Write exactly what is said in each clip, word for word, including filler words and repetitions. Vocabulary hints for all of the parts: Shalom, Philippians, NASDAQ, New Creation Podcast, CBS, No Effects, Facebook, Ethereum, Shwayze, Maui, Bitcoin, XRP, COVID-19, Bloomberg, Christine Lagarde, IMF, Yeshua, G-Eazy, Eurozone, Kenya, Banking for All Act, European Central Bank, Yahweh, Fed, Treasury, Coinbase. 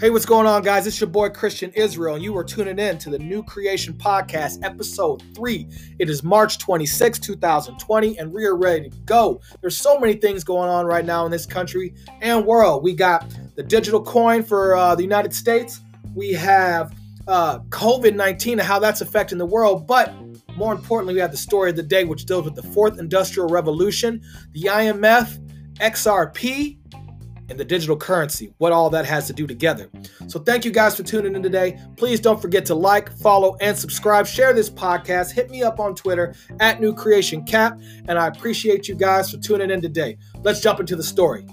Hey, what's going on, guys? It's your boy, Christian Israel, and you are tuning in to the New Creation Podcast, Episode three. It is March twenty-sixth, twenty twenty, and we are ready to go. There's so many things going on right now in this country and world. We got the digital coin for uh, the United States. We have uh, COVID nineteen and how that's affecting the world, but more importantly, we have the story of the day, which deals with the fourth industrial revolution, the I M F, X R P, and the digital currency, what all that has to do together. So thank you guys for tuning in today. Please don't forget to like, follow, and subscribe. Share this podcast. Hit me up on Twitter at New Creation Cap, and I appreciate you guys for tuning in today. Let's jump into the story.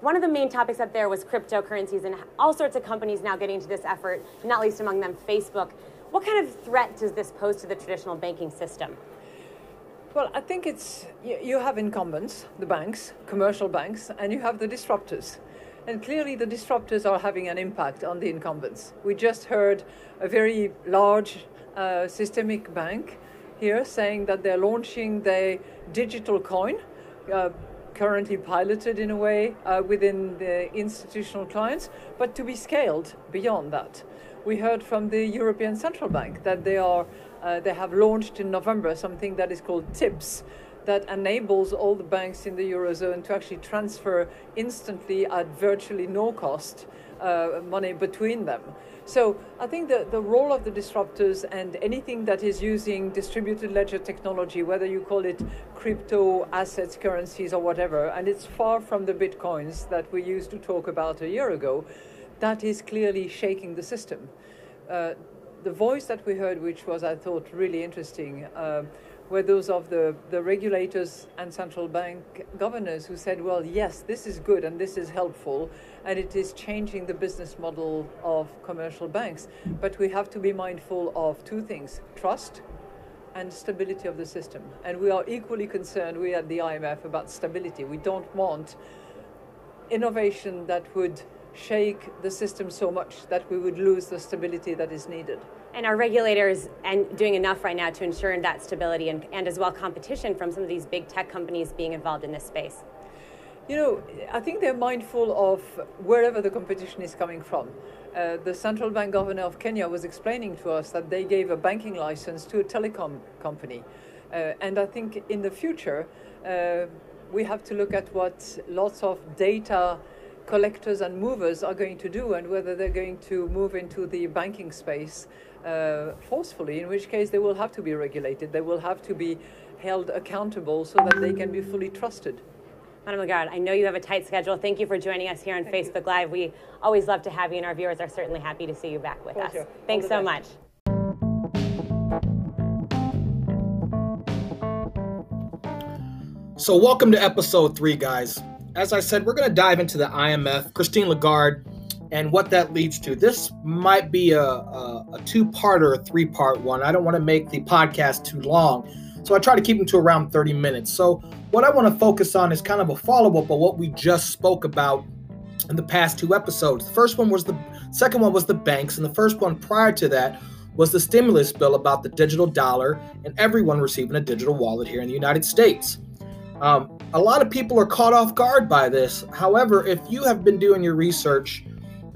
One of the main topics up there was cryptocurrencies, and all sorts of companies now getting into this effort, not least among them Facebook. What kind of threat does this pose to the traditional banking system? Well, I think it's, you have incumbents, the banks, commercial banks, and you have the disruptors. And clearly the disruptors are having an impact on the incumbents. We just heard a very large uh, systemic bank here saying that they're launching their digital coin, uh, currently piloted in a way uh, within the institutional clients, but to be scaled beyond that. We heard from the European Central Bank that they are uh, they have launched in November something that is called TIPS that enables all the banks in the Eurozone to actually transfer instantly at virtually no cost uh, money between them. So I think that the role of the disruptors and anything that is using distributed ledger technology, whether you call it crypto assets, currencies or whatever, and it's far from the Bitcoins that we used to talk about a year ago, that is clearly shaking the system. Uh, the voice that we heard, which was, I thought, really interesting, uh, were those of the, the regulators and central bank governors who said, well, yes, this is good and this is helpful, and it is changing the business model of commercial banks. But we have to be mindful of two things, trust and stability of the system. And we are equally concerned, we at the I M F, about stability. We don't want innovation that would shake the system so much that we would lose the stability that is needed. And are regulators and doing enough right now to ensure that stability and, and as well competition from some of these big tech companies being involved in this space? You know, I think they're mindful of wherever the competition is coming from. Uh, the central bank governor of Kenya was explaining to us that they gave a banking license to a telecom company. Uh, and I think in the future, uh, we have to look at what lots of data collectors and movers are going to do and whether they're going to move into the banking space uh, forcefully, in which case they will have to be regulated. They will have to be held accountable so that they can be fully trusted. Madam Lagarde, I know you have a tight schedule. Thank you for joining us here on Thank Facebook you. Live. We always love to have you, and our viewers are certainly happy to see you back with Pleasure. us. Thanks so best. much. So welcome to episode three, guys. As I said, we're going to dive into the I M F, Christine Lagarde, and what that leads to. This might be a, a, a two-part or a three-part one. I don't want to make the podcast too long, so I try to keep them to around thirty minutes. So what I want to focus on is kind of a follow-up of what we just spoke about in the past two episodes. The first one was the second one was the banks, and the first one prior to that was the stimulus bill about the digital dollar and everyone receiving a digital wallet here in the United States. Um, a lot of people are caught off guard by this. However, if you have been doing your research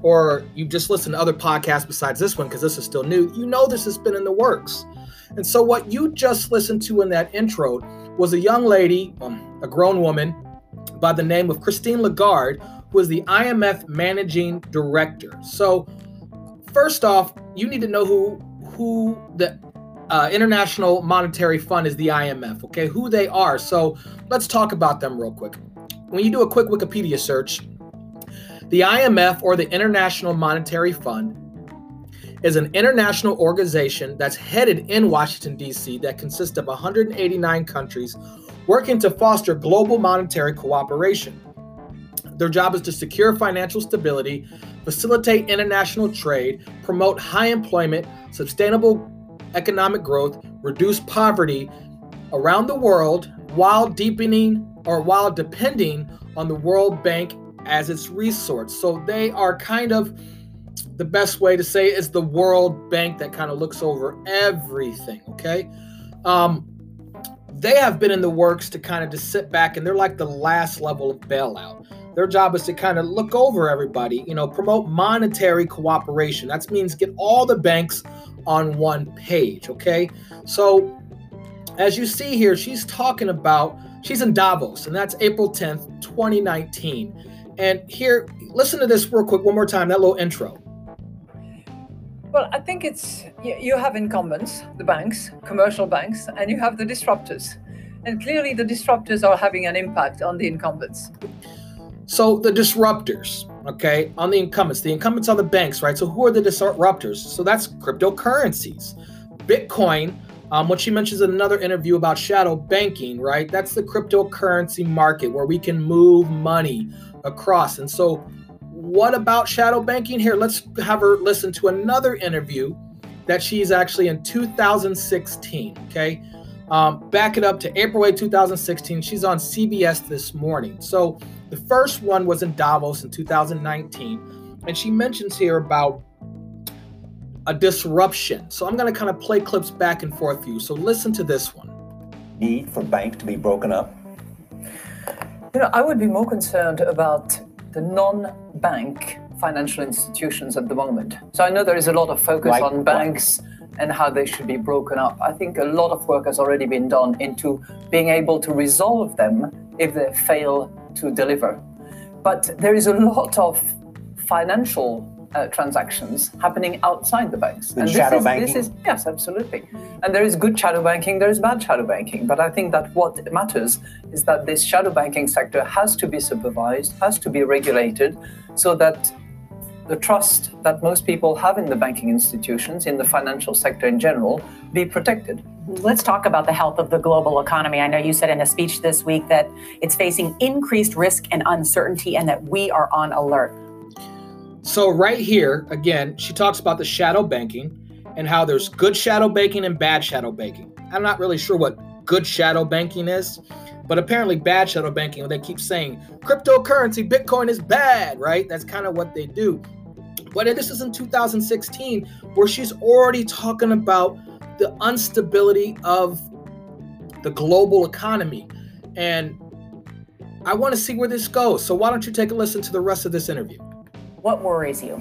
or you've just listened to other podcasts besides this one, because this is still new, you know this has been in the works. And so what you just listened to in that intro was a young lady, um, a grown woman by the name of Christine Lagarde, who is the I M F managing director. So first off, you need to know who, who the Uh, International Monetary Fund is, the I M F, okay, who they are. So let's talk about them real quick. When you do a quick Wikipedia search, the I M F, or the International Monetary Fund, is an international organization that's headed in Washington, D C that consists of one hundred eighty-nine countries working to foster global monetary cooperation. Their job is to secure financial stability, facilitate international trade, promote high employment, sustainable economic growth, reduce poverty around the world while deepening or while depending on the World Bank as its resource. So they are kind of the best way to say it is the World Bank that kind of looks over everything, okay? Um, they have been in the works to kind of just sit back, and they're like the last level of bailout. Their job is to kind of look over everybody, you know, promote monetary cooperation. That means get all the banks on one page, okay? So as you see here, she's talking about, she's in Davos, and that's April tenth, twenty nineteen. And here, listen to this real quick one more time, that little intro. Well, I think it's, you have incumbents, the banks, commercial banks, and you have the disruptors. And clearly the disruptors are having an impact on the incumbents. So the disruptors, okay, on the incumbents, the incumbents are the banks, right? So who are the disruptors? So that's cryptocurrencies. Bitcoin, um, what she mentions in another interview about shadow banking, right? That's the cryptocurrency market where we can move money across. And so what about shadow banking? Here, let's have her listen to another interview that she's actually in two thousand sixteen, okay? Um, back it up to April eighth, twenty sixteen. She's on C B S this morning. So the first one was in Davos in two thousand nineteen, and she mentions here about a disruption. So I'm going to kind of play clips back and forth for you. So listen to this one. Need for banks to be broken up? You know, I would be more concerned about the non-bank financial institutions at the moment. So I know there is a lot of focus like, on banks like. and how they should be broken up. I think a lot of work has already been done into being able to resolve them if they fail to deliver. But there is a lot of financial uh, transactions happening outside the banks. And shadow this is, banking? This is, yes, absolutely. And there is good shadow banking, there is bad shadow banking. But I think that what matters is that this shadow banking sector has to be supervised, has to be regulated, so that the trust that most people have in the banking institutions, in the financial sector in general, be protected. Let's talk about the health of the global economy. I know you said in a speech this week that it's facing increased risk and uncertainty and that we are on alert. So right here, again, she talks about the shadow banking and how there's good shadow banking and bad shadow banking. I'm not really sure what good shadow banking is, but apparently bad shadow banking, they keep saying cryptocurrency, Bitcoin is bad, right? That's kind of what they do. But this is in two thousand sixteen, where she's already talking about the instability of the global economy. And I want to see where this goes. So why don't you take a listen to the rest of this interview? What worries you?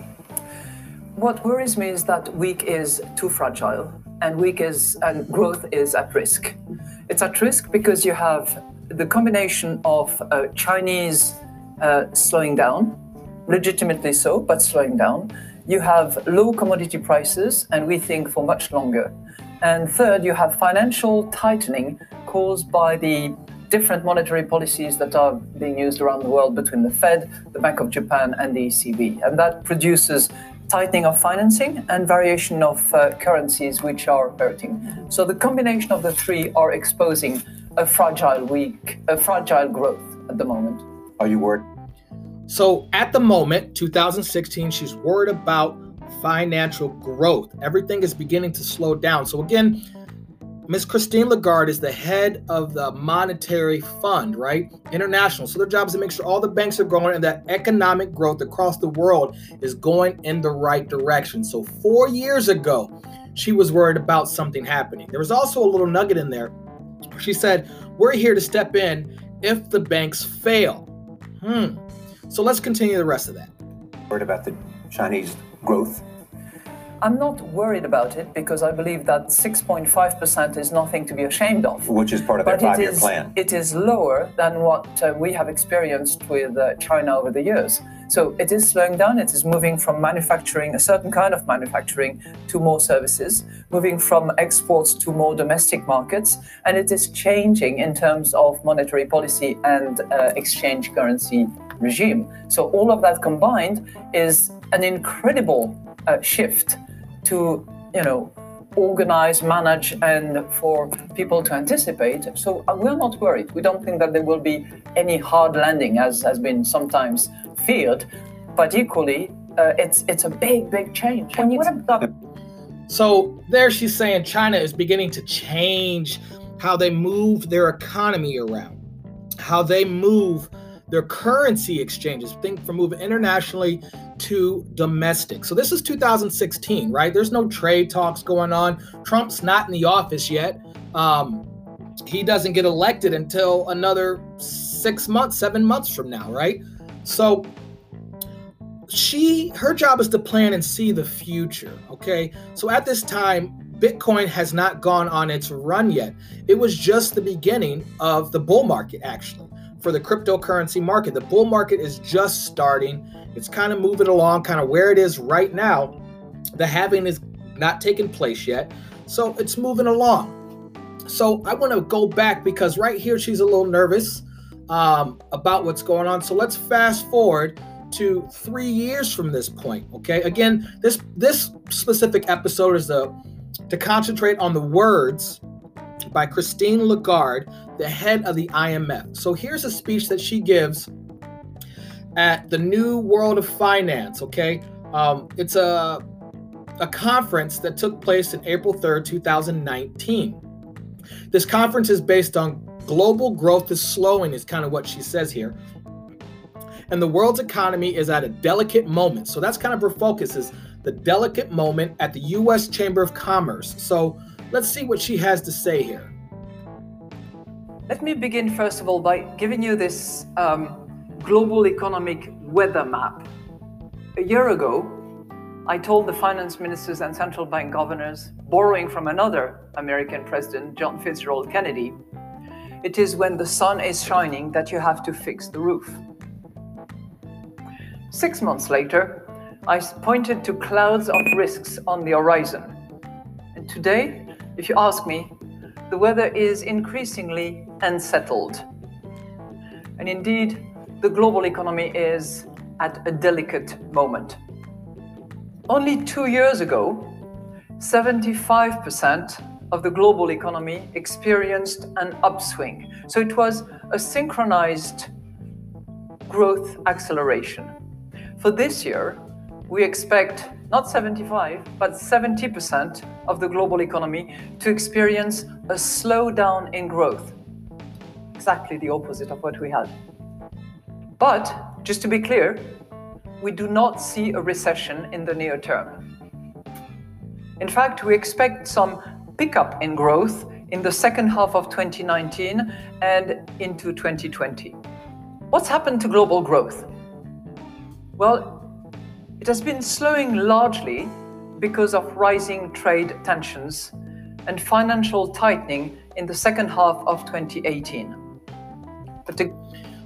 What worries me is that weak is too fragile and weak is and growth is at risk. It's at risk because you have the combination of uh, Chinese uh, slowing down, legitimately so, but slowing down. You have low commodity prices, and we think for much longer. And third, you have financial tightening caused by the different monetary policies that are being used around the world between the Fed, the Bank of Japan, and the E C B. And that produces tightening of financing and variation of uh, currencies which are hurting. So the combination of the three are exposing a fragile weak, a fragile growth at the moment. Are you worried? So at the moment, two thousand sixteen, she's worried about financial growth. Everything is beginning to slow down. So again, Miss Christine Lagarde is the head of the Monetary Fund, right? International. So their job is to make sure all the banks are growing and that economic growth across the world is going in the right direction. So four years ago, she was worried about something happening. There was also a little nugget in there. She said, we're here to step in if the banks fail. Hmm. So let's continue the rest of that. Worried about the Chinese growth? I'm not worried about it because I believe that six point five percent is nothing to be ashamed of. Which is part of their five-year plan. It is lower than what uh, we have experienced with uh, China over the years. So it is slowing down. It is moving from manufacturing, a certain kind of manufacturing, to more services, moving from exports to more domestic markets. And it is changing in terms of monetary policy and uh, exchange currency regime. So all of that combined is an incredible uh, shift to, you know, organize, manage, and for people to anticipate. So we're not worried. We don't think that there will be any hard landing, as has been sometimes feared. But equally, uh, it's it's a big, big change. When you stop- so there she's saying China is beginning to change how they move their economy around, how they move their currency exchanges, think from moving internationally to domestic. So this is two thousand sixteen, right? There's no trade talks going on. Trump's not in the office yet. Um, he doesn't get elected until another six months, seven months from now, right? So she, her job is to plan and see the future, okay? So at this time, Bitcoin has not gone on its run yet. It was just the beginning of the bull market, actually, for the cryptocurrency market. The bull market is just starting. It's kind of moving along, kind of where it is right now. The halving is not taking place yet, so it's moving along. So I want to go back because right here she's a little nervous um, about what's going on. So let's fast forward to three years from this point, okay? Again, this, this specific episode is a to concentrate on the words by Christine Lagarde, the head of the I M F. So here's a speech that she gives at the New World of Finance, okay? Um, it's a, a conference that took place in April third, two thousand nineteen. This conference is based on global growth is slowing, is kind of what she says here. And the world's economy is at a delicate moment. So that's kind of her focus, is the delicate moment at the U S Chamber of Commerce. So let's see what she has to say here. Let me begin, first of all, by giving you this um, global economic weather map. A year ago, I told the finance ministers and central bank governors, borrowing from another American president, John Fitzgerald Kennedy, it is when the sun is shining that you have to fix the roof. Six months later, I pointed to clouds of risks on the horizon. And today, if you ask me, the weather is increasingly unsettled. And indeed, the global economy is at a delicate moment. Only two years ago, seventy-five percent of the global economy experienced an upswing. So it was a synchronized growth acceleration. For this year, we expect not seventy-five, but seventy percent of the global economy to experience a slowdown in growth. Exactly the opposite of what we had. But just to be clear, we do not see a recession in the near term. In fact, we expect some pickup in growth in the second half of twenty nineteen and into twenty twenty. What's happened to global growth? Well, it has been slowing largely because of rising trade tensions and financial tightening in the second half of twenty eighteen. But to-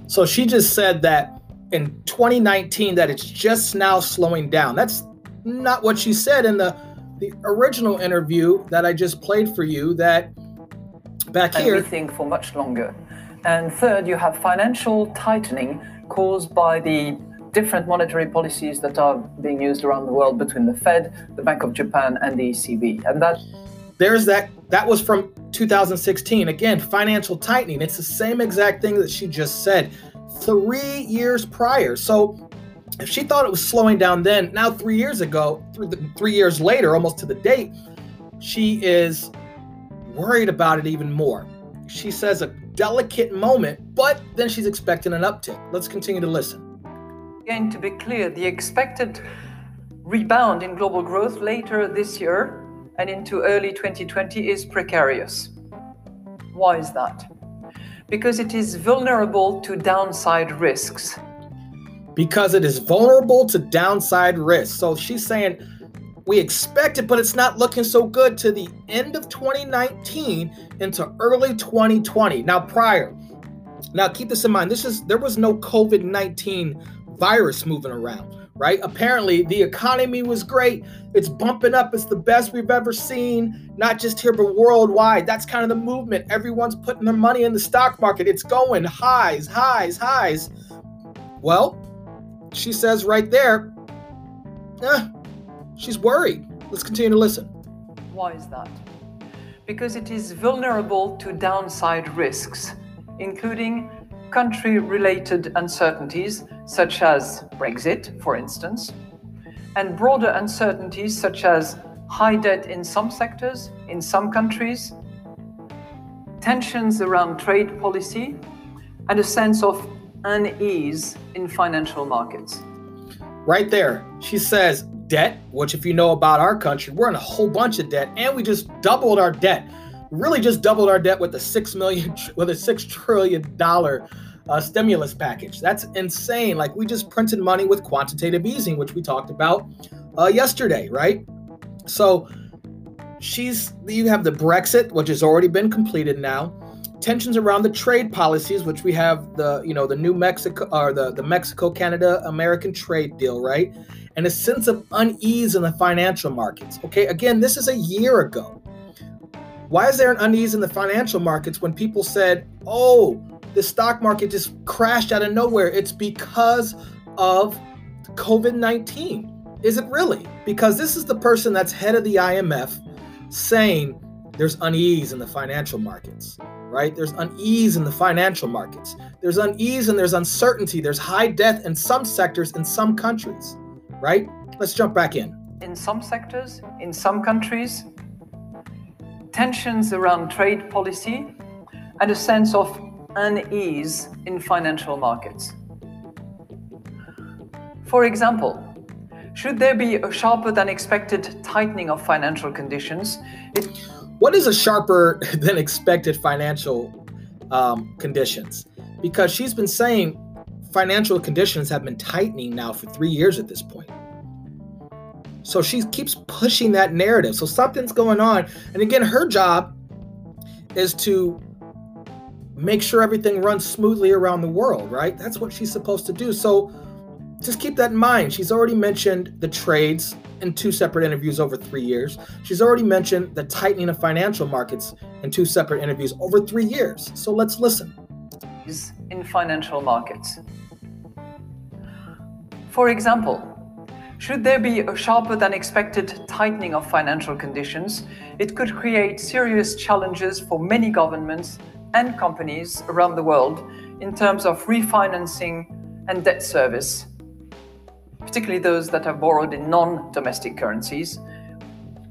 so she just said that in twenty nineteen that it's just now slowing down. That's not what she said in the, the original interview that I just played for you that back here. Everything for much longer. And third, you have financial tightening caused by the different monetary policies that are being used around the world between the Fed, the Bank of Japan, and the E C B. And that there's that that was from two thousand sixteen. Again, financial tightening. It's the same exact thing that she just said three years prior. So if she thought it was slowing down then, now three years ago, three, three years later, almost to the date, she is worried about it even more. She says a delicate moment, but then she's expecting an uptick. Let's continue to listen. Again, to be clear, the expected rebound in global growth later this year and into early twenty twenty is precarious. Why is that? Because it is vulnerable to downside risks. Because it is vulnerable to downside risks. So she's saying we expect it, but it's not looking so good to the end of twenty nineteen into early twenty twenty. Now, prior, now keep this in mind. This is there was no COVID nineteen virus moving around, right? Apparently, the economy was great. It's bumping up. It's the best we've ever seen, not just here, but worldwide. That's kind of the movement. Everyone's putting their money in the stock market. It's going highs, highs, highs. Well, she says right there, eh, she's worried. Let's continue to listen. Why is that? Because it is vulnerable to downside risks, including country-related uncertainties, such as Brexit, for instance, and broader uncertainties such as high debt in some sectors, in some countries, tensions around trade policy, and a sense of unease in financial markets. Right there, she says debt, which if you know about our country, we're in a whole bunch of debt, and we just doubled our debt. Really just doubled our debt with a six million, with a six trillion dollar uh, stimulus package. That's insane. Like, we just printed money with quantitative easing, which we talked about uh, yesterday, right? So she's, you have the Brexit, which has already been completed now. Tensions around the trade policies, which we have the, you know, the new Mexico or the, the Mexico, Canada, American trade deal, right? And a sense of unease in the financial markets. Okay, again, this is a year ago. Why is there an unease in the financial markets when people said, oh, the stock market just crashed out of nowhere? It's because of COVID nineteen. Is it really? Because this is the person that's head of the I M F saying there's unease in the financial markets. Right? There's unease in the financial markets. There's unease and there's uncertainty. There's high debt in some sectors in some countries, right? Let's jump back in. In some sectors, in some countries, tensions around trade policy and a sense of unease in financial markets. For example, should there be a sharper than expected tightening of financial conditions, it What is a sharper than expected financial um, conditions? Because she's been saying financial conditions have been tightening now for three years at this point. So she keeps pushing that narrative. So something's going on. And again, her job is to make sure everything runs smoothly around the world, right? That's what she's supposed to do. So just keep that in mind. She's already mentioned the trades in two separate interviews over three years. She's already mentioned the tightening of financial markets in two separate interviews over three years. So let's listen. In financial markets. For example, should there be a sharper than expected tightening of financial conditions, it could create serious challenges for many governments and companies around the world in terms of refinancing and debt service, particularly those that have borrowed in non-domestic currencies,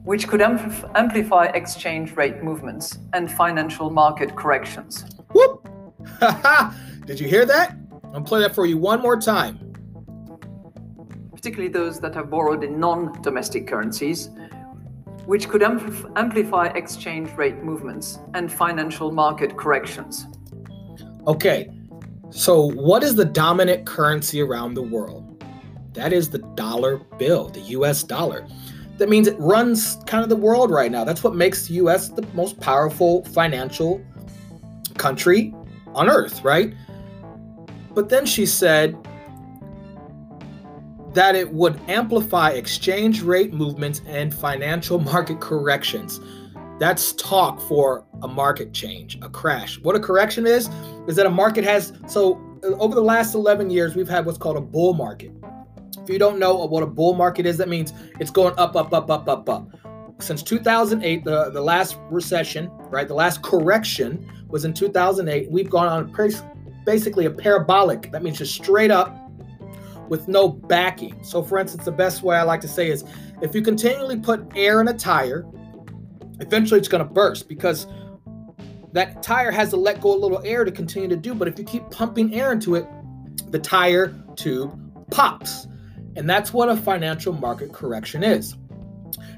which could ampl- amplify exchange rate movements and financial market corrections. Whoop! Haha! Did you hear that? I'll play that for you one more time. Particularly those that have borrowed in non-domestic currencies, which could ampl- amplify exchange rate movements and financial market corrections. Okay, so what is the dominant currency around the world? That is the dollar bill, the U S dollar. That means it runs kind of the world right now. That's what makes the U S the most powerful financial country on earth, right? But then she said that it would amplify exchange rate movements and financial market corrections. That's talk for a market change, a crash. What a correction is, is that a market has, so over the last eleven years, we've had what's called a bull market. If you don't know what a bull market is, that means it's going up, up, up, up, up, up. Since two thousand eight, the, the last recession, right, the last correction was in two thousand eight. We've gone on basically a parabolic. That means just straight up with no backing. So, for instance, the best way I like to say is if you continually put air in a tire, eventually it's going to burst because that tire has to let go a little air to continue to do. But if you keep pumping air into it, the tire tube pops. And that's what a financial market correction is.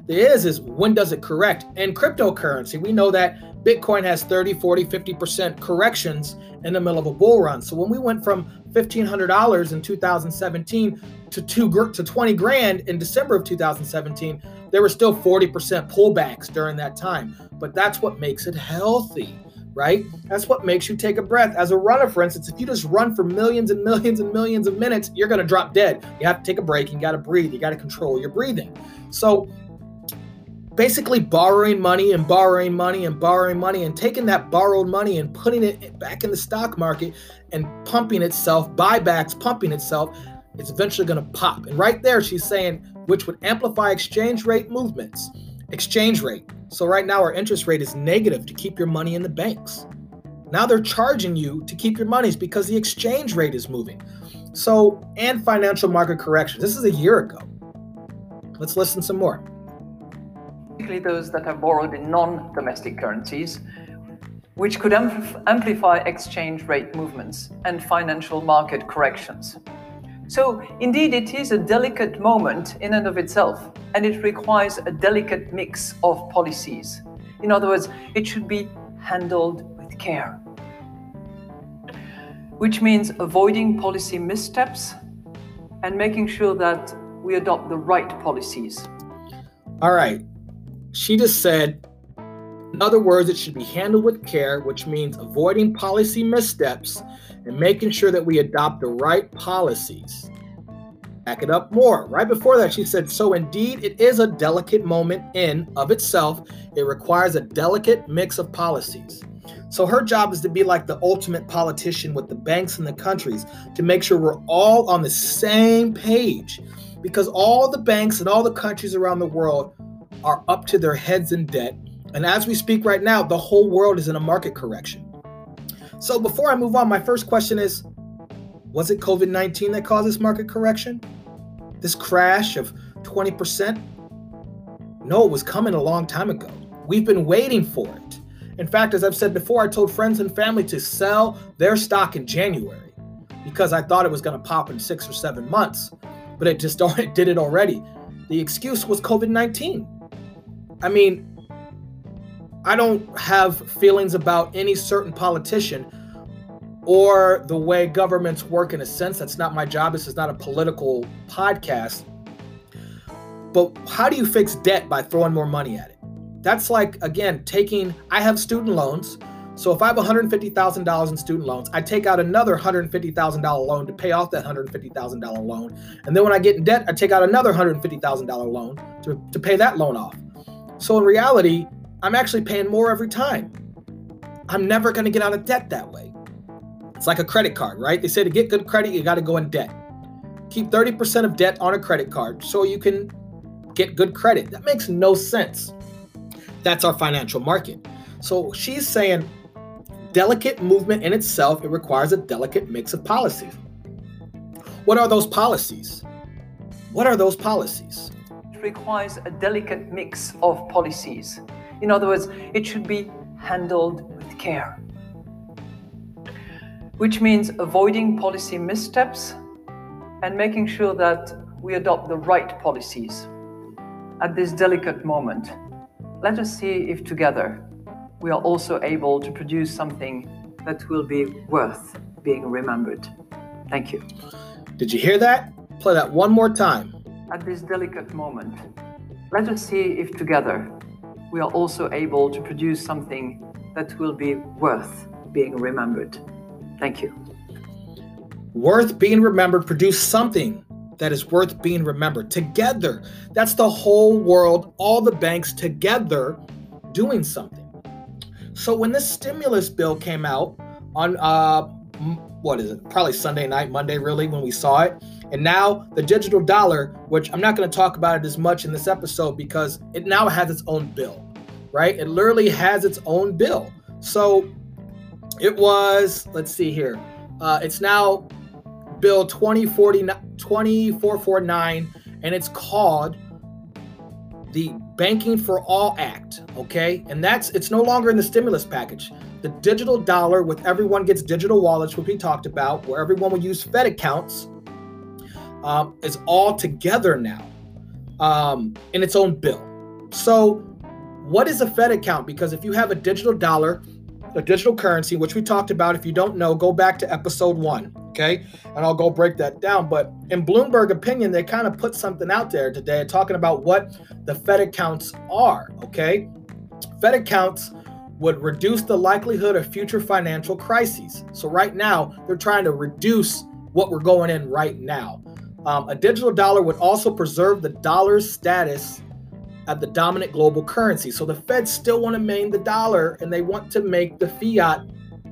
The is is when does it correct? In cryptocurrency, we know that Bitcoin has thirty, forty, fifty percent corrections in the middle of a bull run. So when we went from fifteen hundred dollars in two thousand seventeen to two to twenty grand in December of two thousand seventeen, there were still forty percent pullbacks during that time. But that's what makes it healthy, right? That's what makes you take a breath. As a runner, for instance, if you just run for millions and millions and millions of minutes, you're going to drop dead. You have to take a break. You got to breathe. You got to control your breathing. So basically borrowing money and borrowing money and borrowing money and taking that borrowed money and putting it back in the stock market and pumping itself, buybacks, pumping itself, it's eventually going to pop. And right there, she's saying, which would amplify exchange rate movements. Exchange rate. So right now our interest rate is negative to keep your money in the banks. Now they're charging you to keep your monies because the exchange rate is moving. So, and financial market corrections. This is a year ago. Let's listen some more. Particularly those that have borrowed in non-domestic currencies, which could ampl- amplify exchange rate movements and financial market corrections. So indeed, it is a delicate moment in and of itself, and it requires a delicate mix of policies. In other words, it should be handled with care, which means avoiding policy missteps and making sure that we adopt the right policies. All right. She just said, in other words, it should be handled with care, which means avoiding policy missteps and making sure that we adopt the right policies. Back it up more. Right before that, she said, so indeed, it is a delicate moment in of itself. It requires a delicate mix of policies. So her job is to be like the ultimate politician with the banks and the countries to make sure we're all on the same page, because all the banks and all the countries around the world are up to their heads in debt. And as we speak right now, the whole world is in a market correction. So before I move on, my first question is, was it COVID nineteen that caused this market correction? This crash of twenty percent? No, it was coming a long time ago. We've been waiting for it. In fact, as I've said before, I told friends and family to sell their stock in January because I thought it was going to pop in six or seven months, but it just it did it already. The excuse was COVID nineteen. I mean, I don't have feelings about any certain politician or the way governments work in a sense. That's not my job. This is not a political podcast. But how do you fix debt by throwing more money at it? That's like, again, taking, I have student loans. So if I have one hundred fifty thousand dollars in student loans, I take out another one hundred fifty thousand dollars loan to pay off that one hundred fifty thousand dollars loan. And then when I get in debt, I take out another one hundred fifty thousand dollars loan to, to pay that loan off. So in reality, I'm actually paying more every time. I'm never going to get out of debt that way. It's like a credit card, right? They say to get good credit, you got to go in debt. Keep thirty percent of debt on a credit card so you can get good credit. That makes no sense. That's our financial market. So she's saying delicate movement in itself, it requires a delicate mix of policies. What are those policies? What are those policies? It requires a delicate mix of policies. In other words, it should be handled with care, which means avoiding policy missteps and making sure that we adopt the right policies at this delicate moment. Let us see if together we are also able to produce something that will be worth being remembered. Thank you. Did you hear that? Play that one more time. At this delicate moment, let us see if together we are also able to produce something that will be worth being remembered. Thank you. Worth being remembered, produce something that is worth being remembered. Together, that's the whole world, all the banks together doing something. So when this stimulus bill came out on, uh, what is it, probably Sunday night, Monday really, when we saw it, and now the digital dollar, which I'm not going to talk about it as much in this episode because it now has its own bill, right? It literally has its own bill. So it was, let's see here, uh, it's now Bill twenty forty-nine, twenty-four forty-nine, and it's called the Banking for All Act, okay? And that's, it's no longer in the stimulus package. The digital dollar with everyone gets digital wallets, which we talked about, where everyone will use Fed accounts, um, is all together now um, in its own bill. So what is a Fed account? Because if you have a digital dollar, a digital currency, which we talked about, if you don't know, go back to episode one. Okay, and I'll go break that down. But in Bloomberg opinion, they kind of put something out there today talking about what the Fed accounts are. Okay, Fed accounts would reduce the likelihood of future financial crises. So right now, they're trying to reduce what we're going in right now. Um, a digital dollar would also preserve the dollar's status at the dominant global currency. So the Fed still want to maintain the dollar, and they want to make the fiat,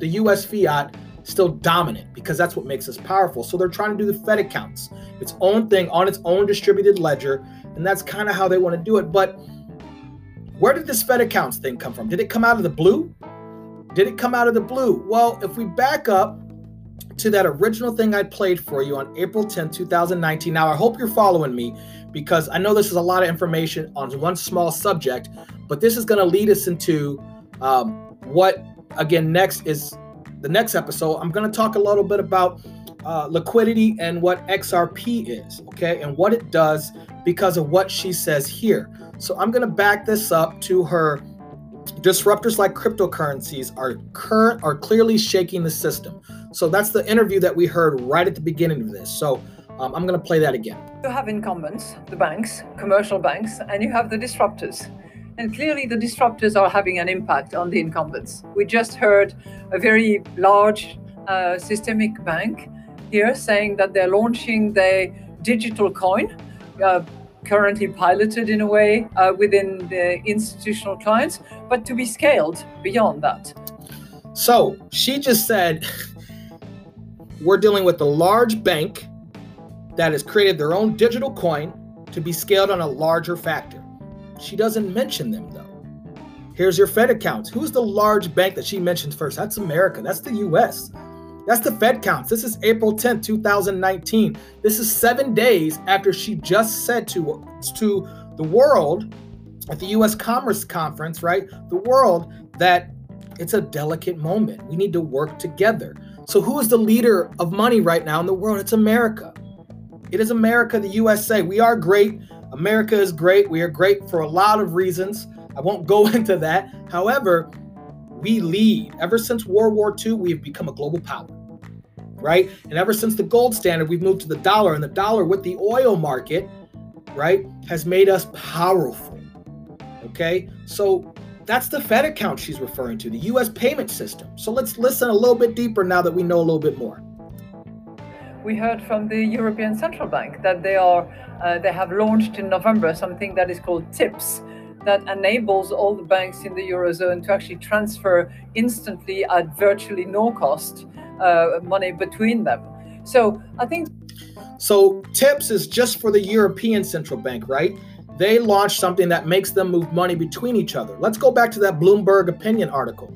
the U S fiat, still dominant because that's what makes us powerful. So they're trying to do the Fed accounts, its own thing on its own distributed ledger. And that's kind of how they want to do it. But where did this Fed accounts thing come from? Did it come out of the blue? Did it come out of the blue? Well, if we back up to that original thing I played for you on April tenth, two thousand nineteen. Now, I hope you're following me because I know this is a lot of information on one small subject, but this is going to lead us into um, what, again, next is the next episode. I'm going to talk a little bit about uh, liquidity and what X R P is, okay, and what it does because of what she says here. So I'm going to back this up to her. Disruptors like cryptocurrencies are current are clearly shaking the system. So that's the interview that we heard right at the beginning of this. So um, I'm going to play that again. You have incumbents, the banks, commercial banks, and you have the disruptors. And clearly the disruptors are having an impact on the incumbents. We just heard a very large uh, systemic bank here saying that they're launching their digital coin, uh, currently piloted in a way uh, within the institutional clients, but to be scaled beyond that. So she just said, we're dealing with a large bank that has created their own digital coin to be scaled on a larger factor. She doesn't mention them though. Here's your Fed accounts. Who's the large bank that she mentions first? That's America, that's the U S. That's the Fed counts. This is April tenth, two thousand nineteen. This is seven days after she just said to, to the world at the U S Commerce Conference, right? The world, that it's a delicate moment. We need to work together. So who is the leader of money right now in the world? It's America. It is America, the U S A. We are great. America is great. We are great for a lot of reasons. I won't go into that. However, we lead. Ever since World War Two, we have become a global power, right? And ever since the gold standard, we've moved to the dollar, and the dollar with the oil market, right, has made us powerful, okay? So that's the Fed account she's referring to, the U S payment system. So let's listen a little bit deeper now that we know a little bit more. We heard from the European Central Bank that they are uh, they have launched in November something that is called TIPS, that enables all the banks in the Eurozone to actually transfer instantly at virtually no cost uh, money between them. So I think... So TIPS is just for the European Central Bank, right? They launched something that makes them move money between each other. Let's go back to that Bloomberg opinion article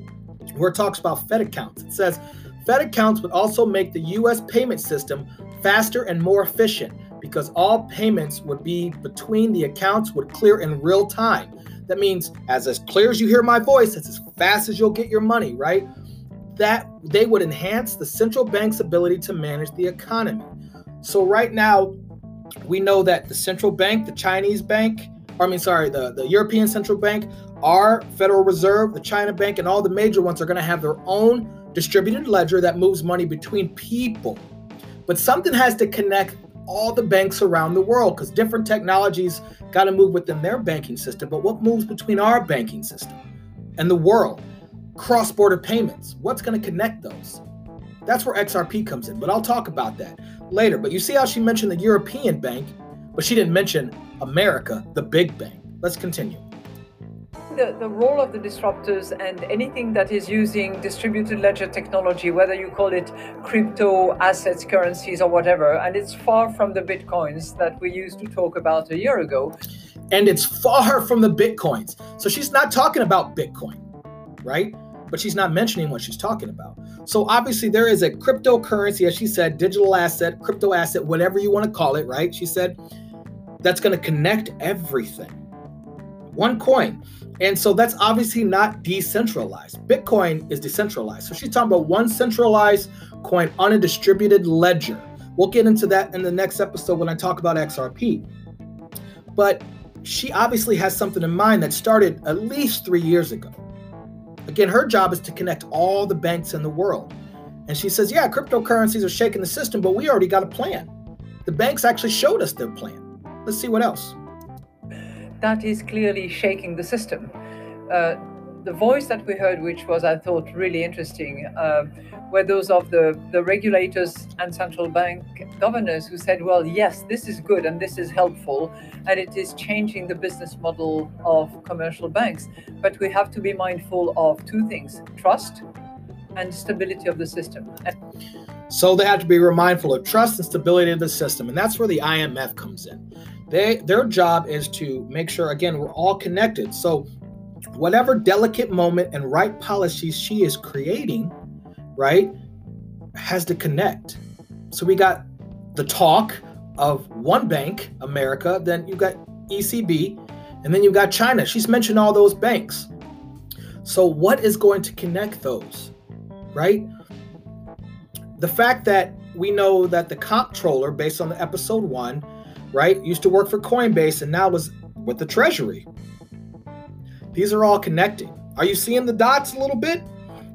where it talks about Fed accounts. It says, Fed accounts would also make the U S payment system faster and more efficient, because all payments would be between the accounts would clear in real time. That means as, as clear as you hear my voice, it's as fast as you'll get your money, right? That they would enhance the central bank's ability to manage the economy. So right now, we know that the central bank, the Chinese bank, I mean, sorry, the, the European Central Bank, our Federal Reserve, the China Bank, and all the major ones are going to have their own distributed ledger that moves money between people. But something has to connect all the banks around the world, because different technologies got to move within their banking system. But what moves between our banking system and the world? Cross-border payments. What's going to connect those? That's where X R P comes in, but I'll talk about that later. But you see how she mentioned the European bank, but she didn't mention America, the big bank. Let's continue. The, the role of the disruptors and anything that is using distributed ledger technology, whether you call it crypto assets, currencies, or whatever, and it's far from the bitcoins that we used to talk about a year ago. And it's far from the bitcoins. So she's not talking about Bitcoin, right? But she's not mentioning what she's talking about. So obviously there is a cryptocurrency, as she said, digital asset, crypto asset, whatever you want to call it, right? She said that's going to connect everything. One coin. And so that's obviously not decentralized. Bitcoin is decentralized. So she's talking about one centralized coin on a distributed ledger. We'll get into that in the next episode when I talk about X R P. But she obviously has something in mind that started at least three years ago. Again, her job is to connect all the banks in the world. And she says, yeah, cryptocurrencies are shaking the system, but we already got a plan. The banks actually showed us their plan. Let's see what else. That is clearly shaking the system. Uh, the voice that we heard, which was, I thought, really interesting, uh, were those of the, the regulators and central bank governors who said, well, yes, this is good and this is helpful, and it is changing the business model of commercial banks. But we have to be mindful of two things, trust and stability of the system. So they have to be mindful of trust and stability of the system. And that's where the I M F comes in. They, their job is to make sure, again, we're all connected. So whatever delicate moment and right policies she is creating, right, has to connect. So we got the talk of one bank, America, then you got E C B, and then you got China. She's mentioned all those banks. So what is going to connect those, right? The fact that we know that the comptroller, based on the episode one, right, used to work for Coinbase and now was with the Treasury. These are all connecting. Are you seeing the dots a little bit?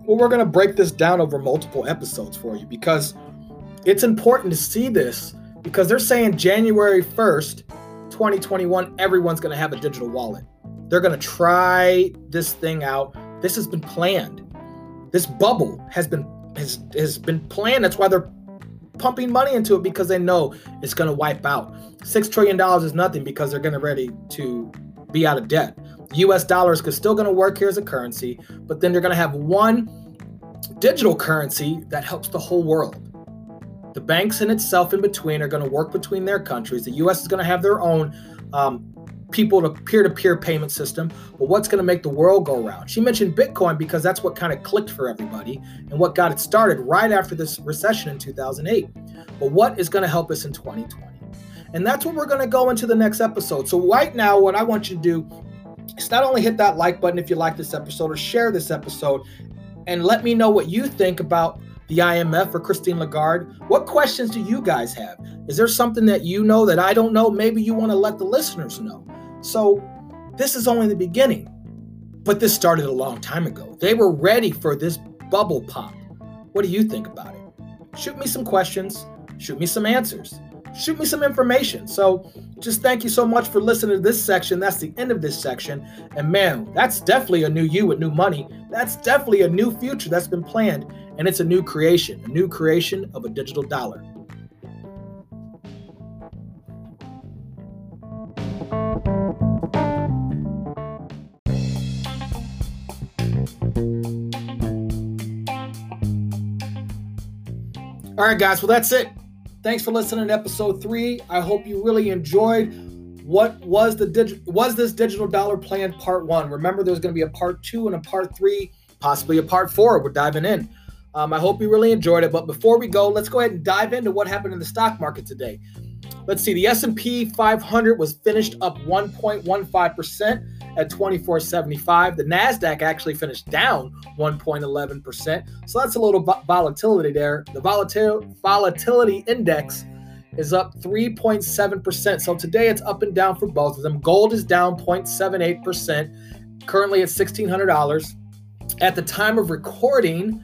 Well, we're going to break this down over multiple episodes for you because it's important to see this, because they're saying January first, twenty twenty-one, everyone's going to have a digital wallet. They're going to try this thing out. This has been planned. This bubble has been has, has been planned. That's why they're pumping money into it, because they know it's going to wipe out. six trillion dollars is nothing because they're getting ready to be out of debt. U S dollars is still going to work here as a currency, but then they're going to have one digital currency that helps the whole world. The banks in itself in between are going to work between their countries. The U S is going to have their own um, people to peer-to-peer payment system. But what's going to make the world go round? She mentioned Bitcoin because that's what kind of clicked for everybody and what got it started right after this recession in two thousand eight. But what is going to help us in twenty twenty? And that's what we're going to go into the next episode. So right now, what I want you to do, it's not only hit that like button if you like this episode, or share this episode, and let me know what you think about the I M F or Christine Lagarde. What questions do you guys have? Is there something that you know that I don't know? Maybe you want to let the listeners know. So this is only the beginning, but this started a long time ago. They were ready for this bubble pop. What do you think about it? Shoot me some questions. Shoot me some answers. Shoot me some information. So just thank you so much for listening to this section. That's the end of this section. And man, that's definitely a new you with new money. That's definitely a new future that's been planned. And it's a new creation, a new creation of a digital dollar. All right, guys. Well, that's it. Thanks for listening to episode three. I hope you really enjoyed what was the dig- was this digital dollar plan part one. Remember, there's going to be a part two and a part three, possibly a part four. We're diving in. Um, I hope you really enjoyed it. But before we go, let's go ahead and dive into what happened in the stock market today. Let's see. The S and P five hundred was finished up one point one five percent at twenty-four seventy-five. The NASDAQ actually finished down one point one one percent. So that's a little b- volatility there. The volatil- volatility index is up three point seven percent. So today it's up and down for both of them. Gold is down zero point seven eight percent, currently at sixteen hundred dollars. At the time of recording,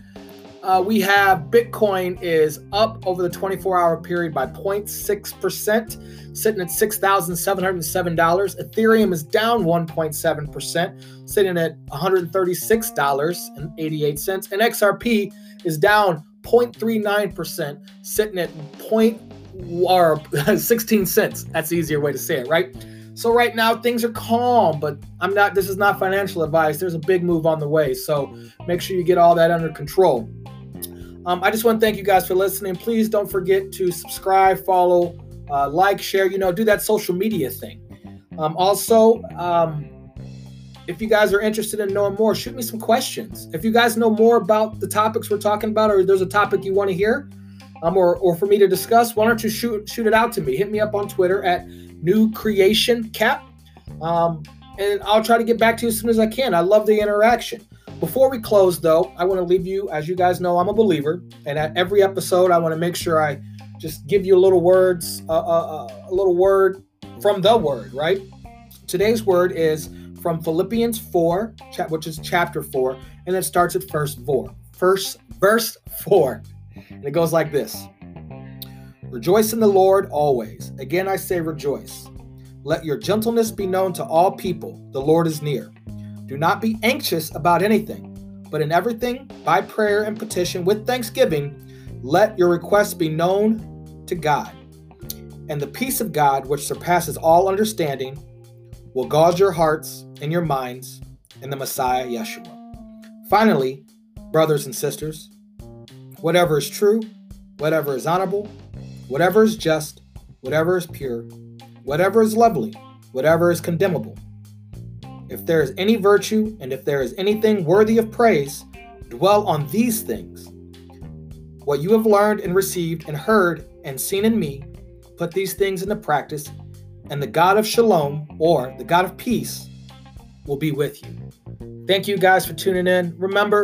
uh, we have Bitcoin is up over the twenty-four hour period by zero point six percent. sitting at six thousand seven hundred seven dollars. Ethereum is down one point seven percent, sitting at one hundred thirty-six dollars and eighty-eight cents. And X R P is down zero point three nine percent, sitting at point, or sixteen cents. That's the easier way to say it, right? So right now things are calm, but I'm not. This is not financial advice. There's a big move on the way, so make sure you get all that under control. Um, I just want to thank you guys for listening. Please don't forget to subscribe, follow, Uh, like, share, you know, do that social media thing. Um, also, um, if you guys are interested in knowing more, shoot me some questions. If you guys know more about the topics we're talking about, or there's a topic you want to hear um, or, or for me to discuss, why don't you shoot shoot it out to me? Hit me up on Twitter at New Creation Cap, um, and I'll try to get back to you as soon as I can. I love the interaction. Before we close, though, I want to leave you, as you guys know, I'm a believer, and at every episode, I want to make sure I just give you a little words, uh, uh, a little word from the word, right? Today's word is from Philippians four, which is chapter four, and it starts at first four, first verse four, and it goes like this: "Rejoice in the Lord always. Again, I say rejoice. Let your gentleness be known to all people. The Lord is near. Do not be anxious about anything, but in everything by prayer and petition with thanksgiving, let your requests be known to God, and the peace of God, which surpasses all understanding, will guard your hearts and your minds in the Messiah, Yeshua. Finally, brothers and sisters, whatever is true, whatever is honorable, whatever is just, whatever is pure, whatever is lovely, whatever is condemnable, if there is any virtue and if there is anything worthy of praise, dwell on these things. What you have learned and received and heard and seen in me, put these things into practice, and the God of Shalom, or the God of peace, will be with you." Thank you guys for tuning in. Remember,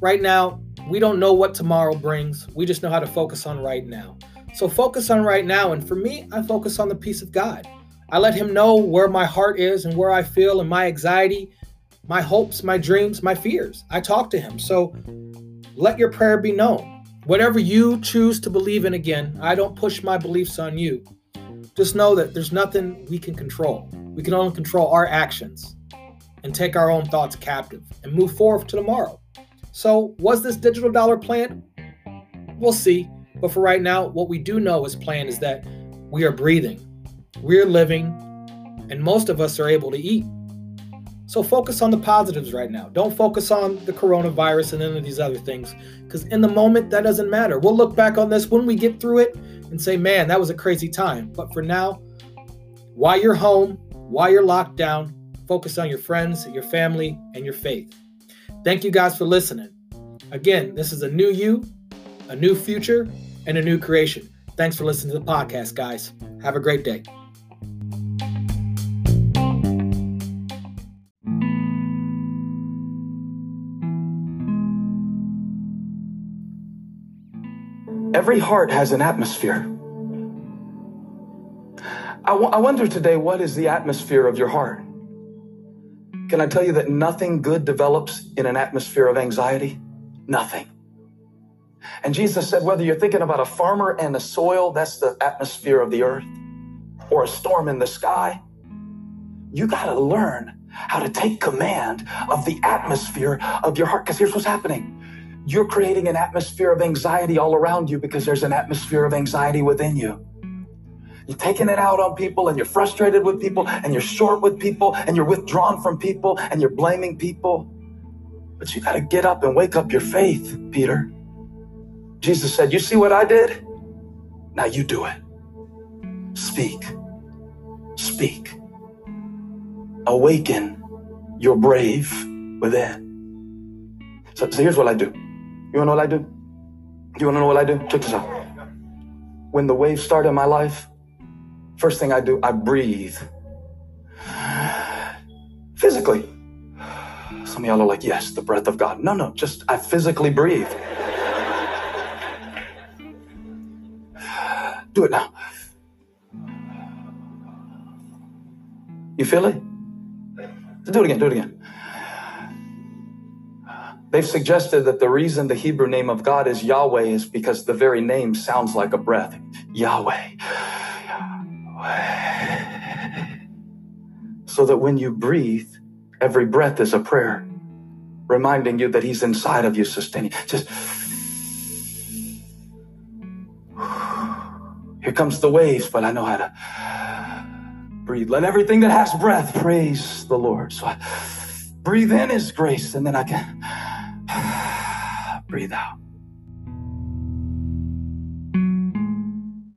right now, We don't know what tomorrow brings. We just know how to focus on right now. So focus on right now. And for me, I focus on the peace of God. I let him know where my heart is and where I feel and my anxiety, my hopes, my dreams, my fears. I talk to him. So let your prayer be known. Whatever you choose to believe in, again, I don't push my beliefs on you. Just know that there's nothing we can control. We can only control our actions and take our own thoughts captive and move forward to tomorrow. So was this digital dollar planned? We'll see. But for right now, what we do know is planned is that we are breathing. We're living, and most of us are able to eat. So focus on the positives right now. Don't focus on the coronavirus and any of these other things, because in the moment, that doesn't matter. We'll look back on this when we get through it and say, man, that was a crazy time. But for now, while you're home, while you're locked down, focus on your friends, your family, and your faith. Thank you guys for listening. Again, this is a new you, a new future, and a new creation. Thanks for listening to the podcast, guys. Have a great day. Every heart has an atmosphere. I, w- I wonder today, what is the atmosphere of your heart? Can I tell you that nothing good develops in an atmosphere of anxiety? Nothing. And Jesus said, whether you're thinking about a farmer and the soil, that's the atmosphere of the earth, or a storm in the sky, you got to learn how to take command of the atmosphere of your heart. Because here's what's happening. You're creating an atmosphere of anxiety all around you because there's an atmosphere of anxiety within you. You're taking it out on people, and you're frustrated with people, and you're short with people, and you're withdrawn from people, and you're blaming people. But you got to get up and wake up your faith, Peter. Jesus said, you see what I did? Now you do it. Speak. Speak. Awaken your brave within. So, so here's what I do. You wanna know what I do? You wanna know what I do? Check this out. When the waves start in my life, first thing I do, I breathe. Physically. Some of y'all are like, yes, the breath of God. No, no, just I physically breathe. Do it now. You feel it? Do it again, do it again. They've suggested that the reason the Hebrew name of God is Yahweh is because the very name sounds like a breath. Yahweh. Yahweh. So that when you breathe, every breath is a prayer, reminding you that he's inside of you, sustaining. Just... Here comes the waves, but I know how to breathe. Let everything that has breath praise the Lord. So I breathe in his grace, and then I can breathe out.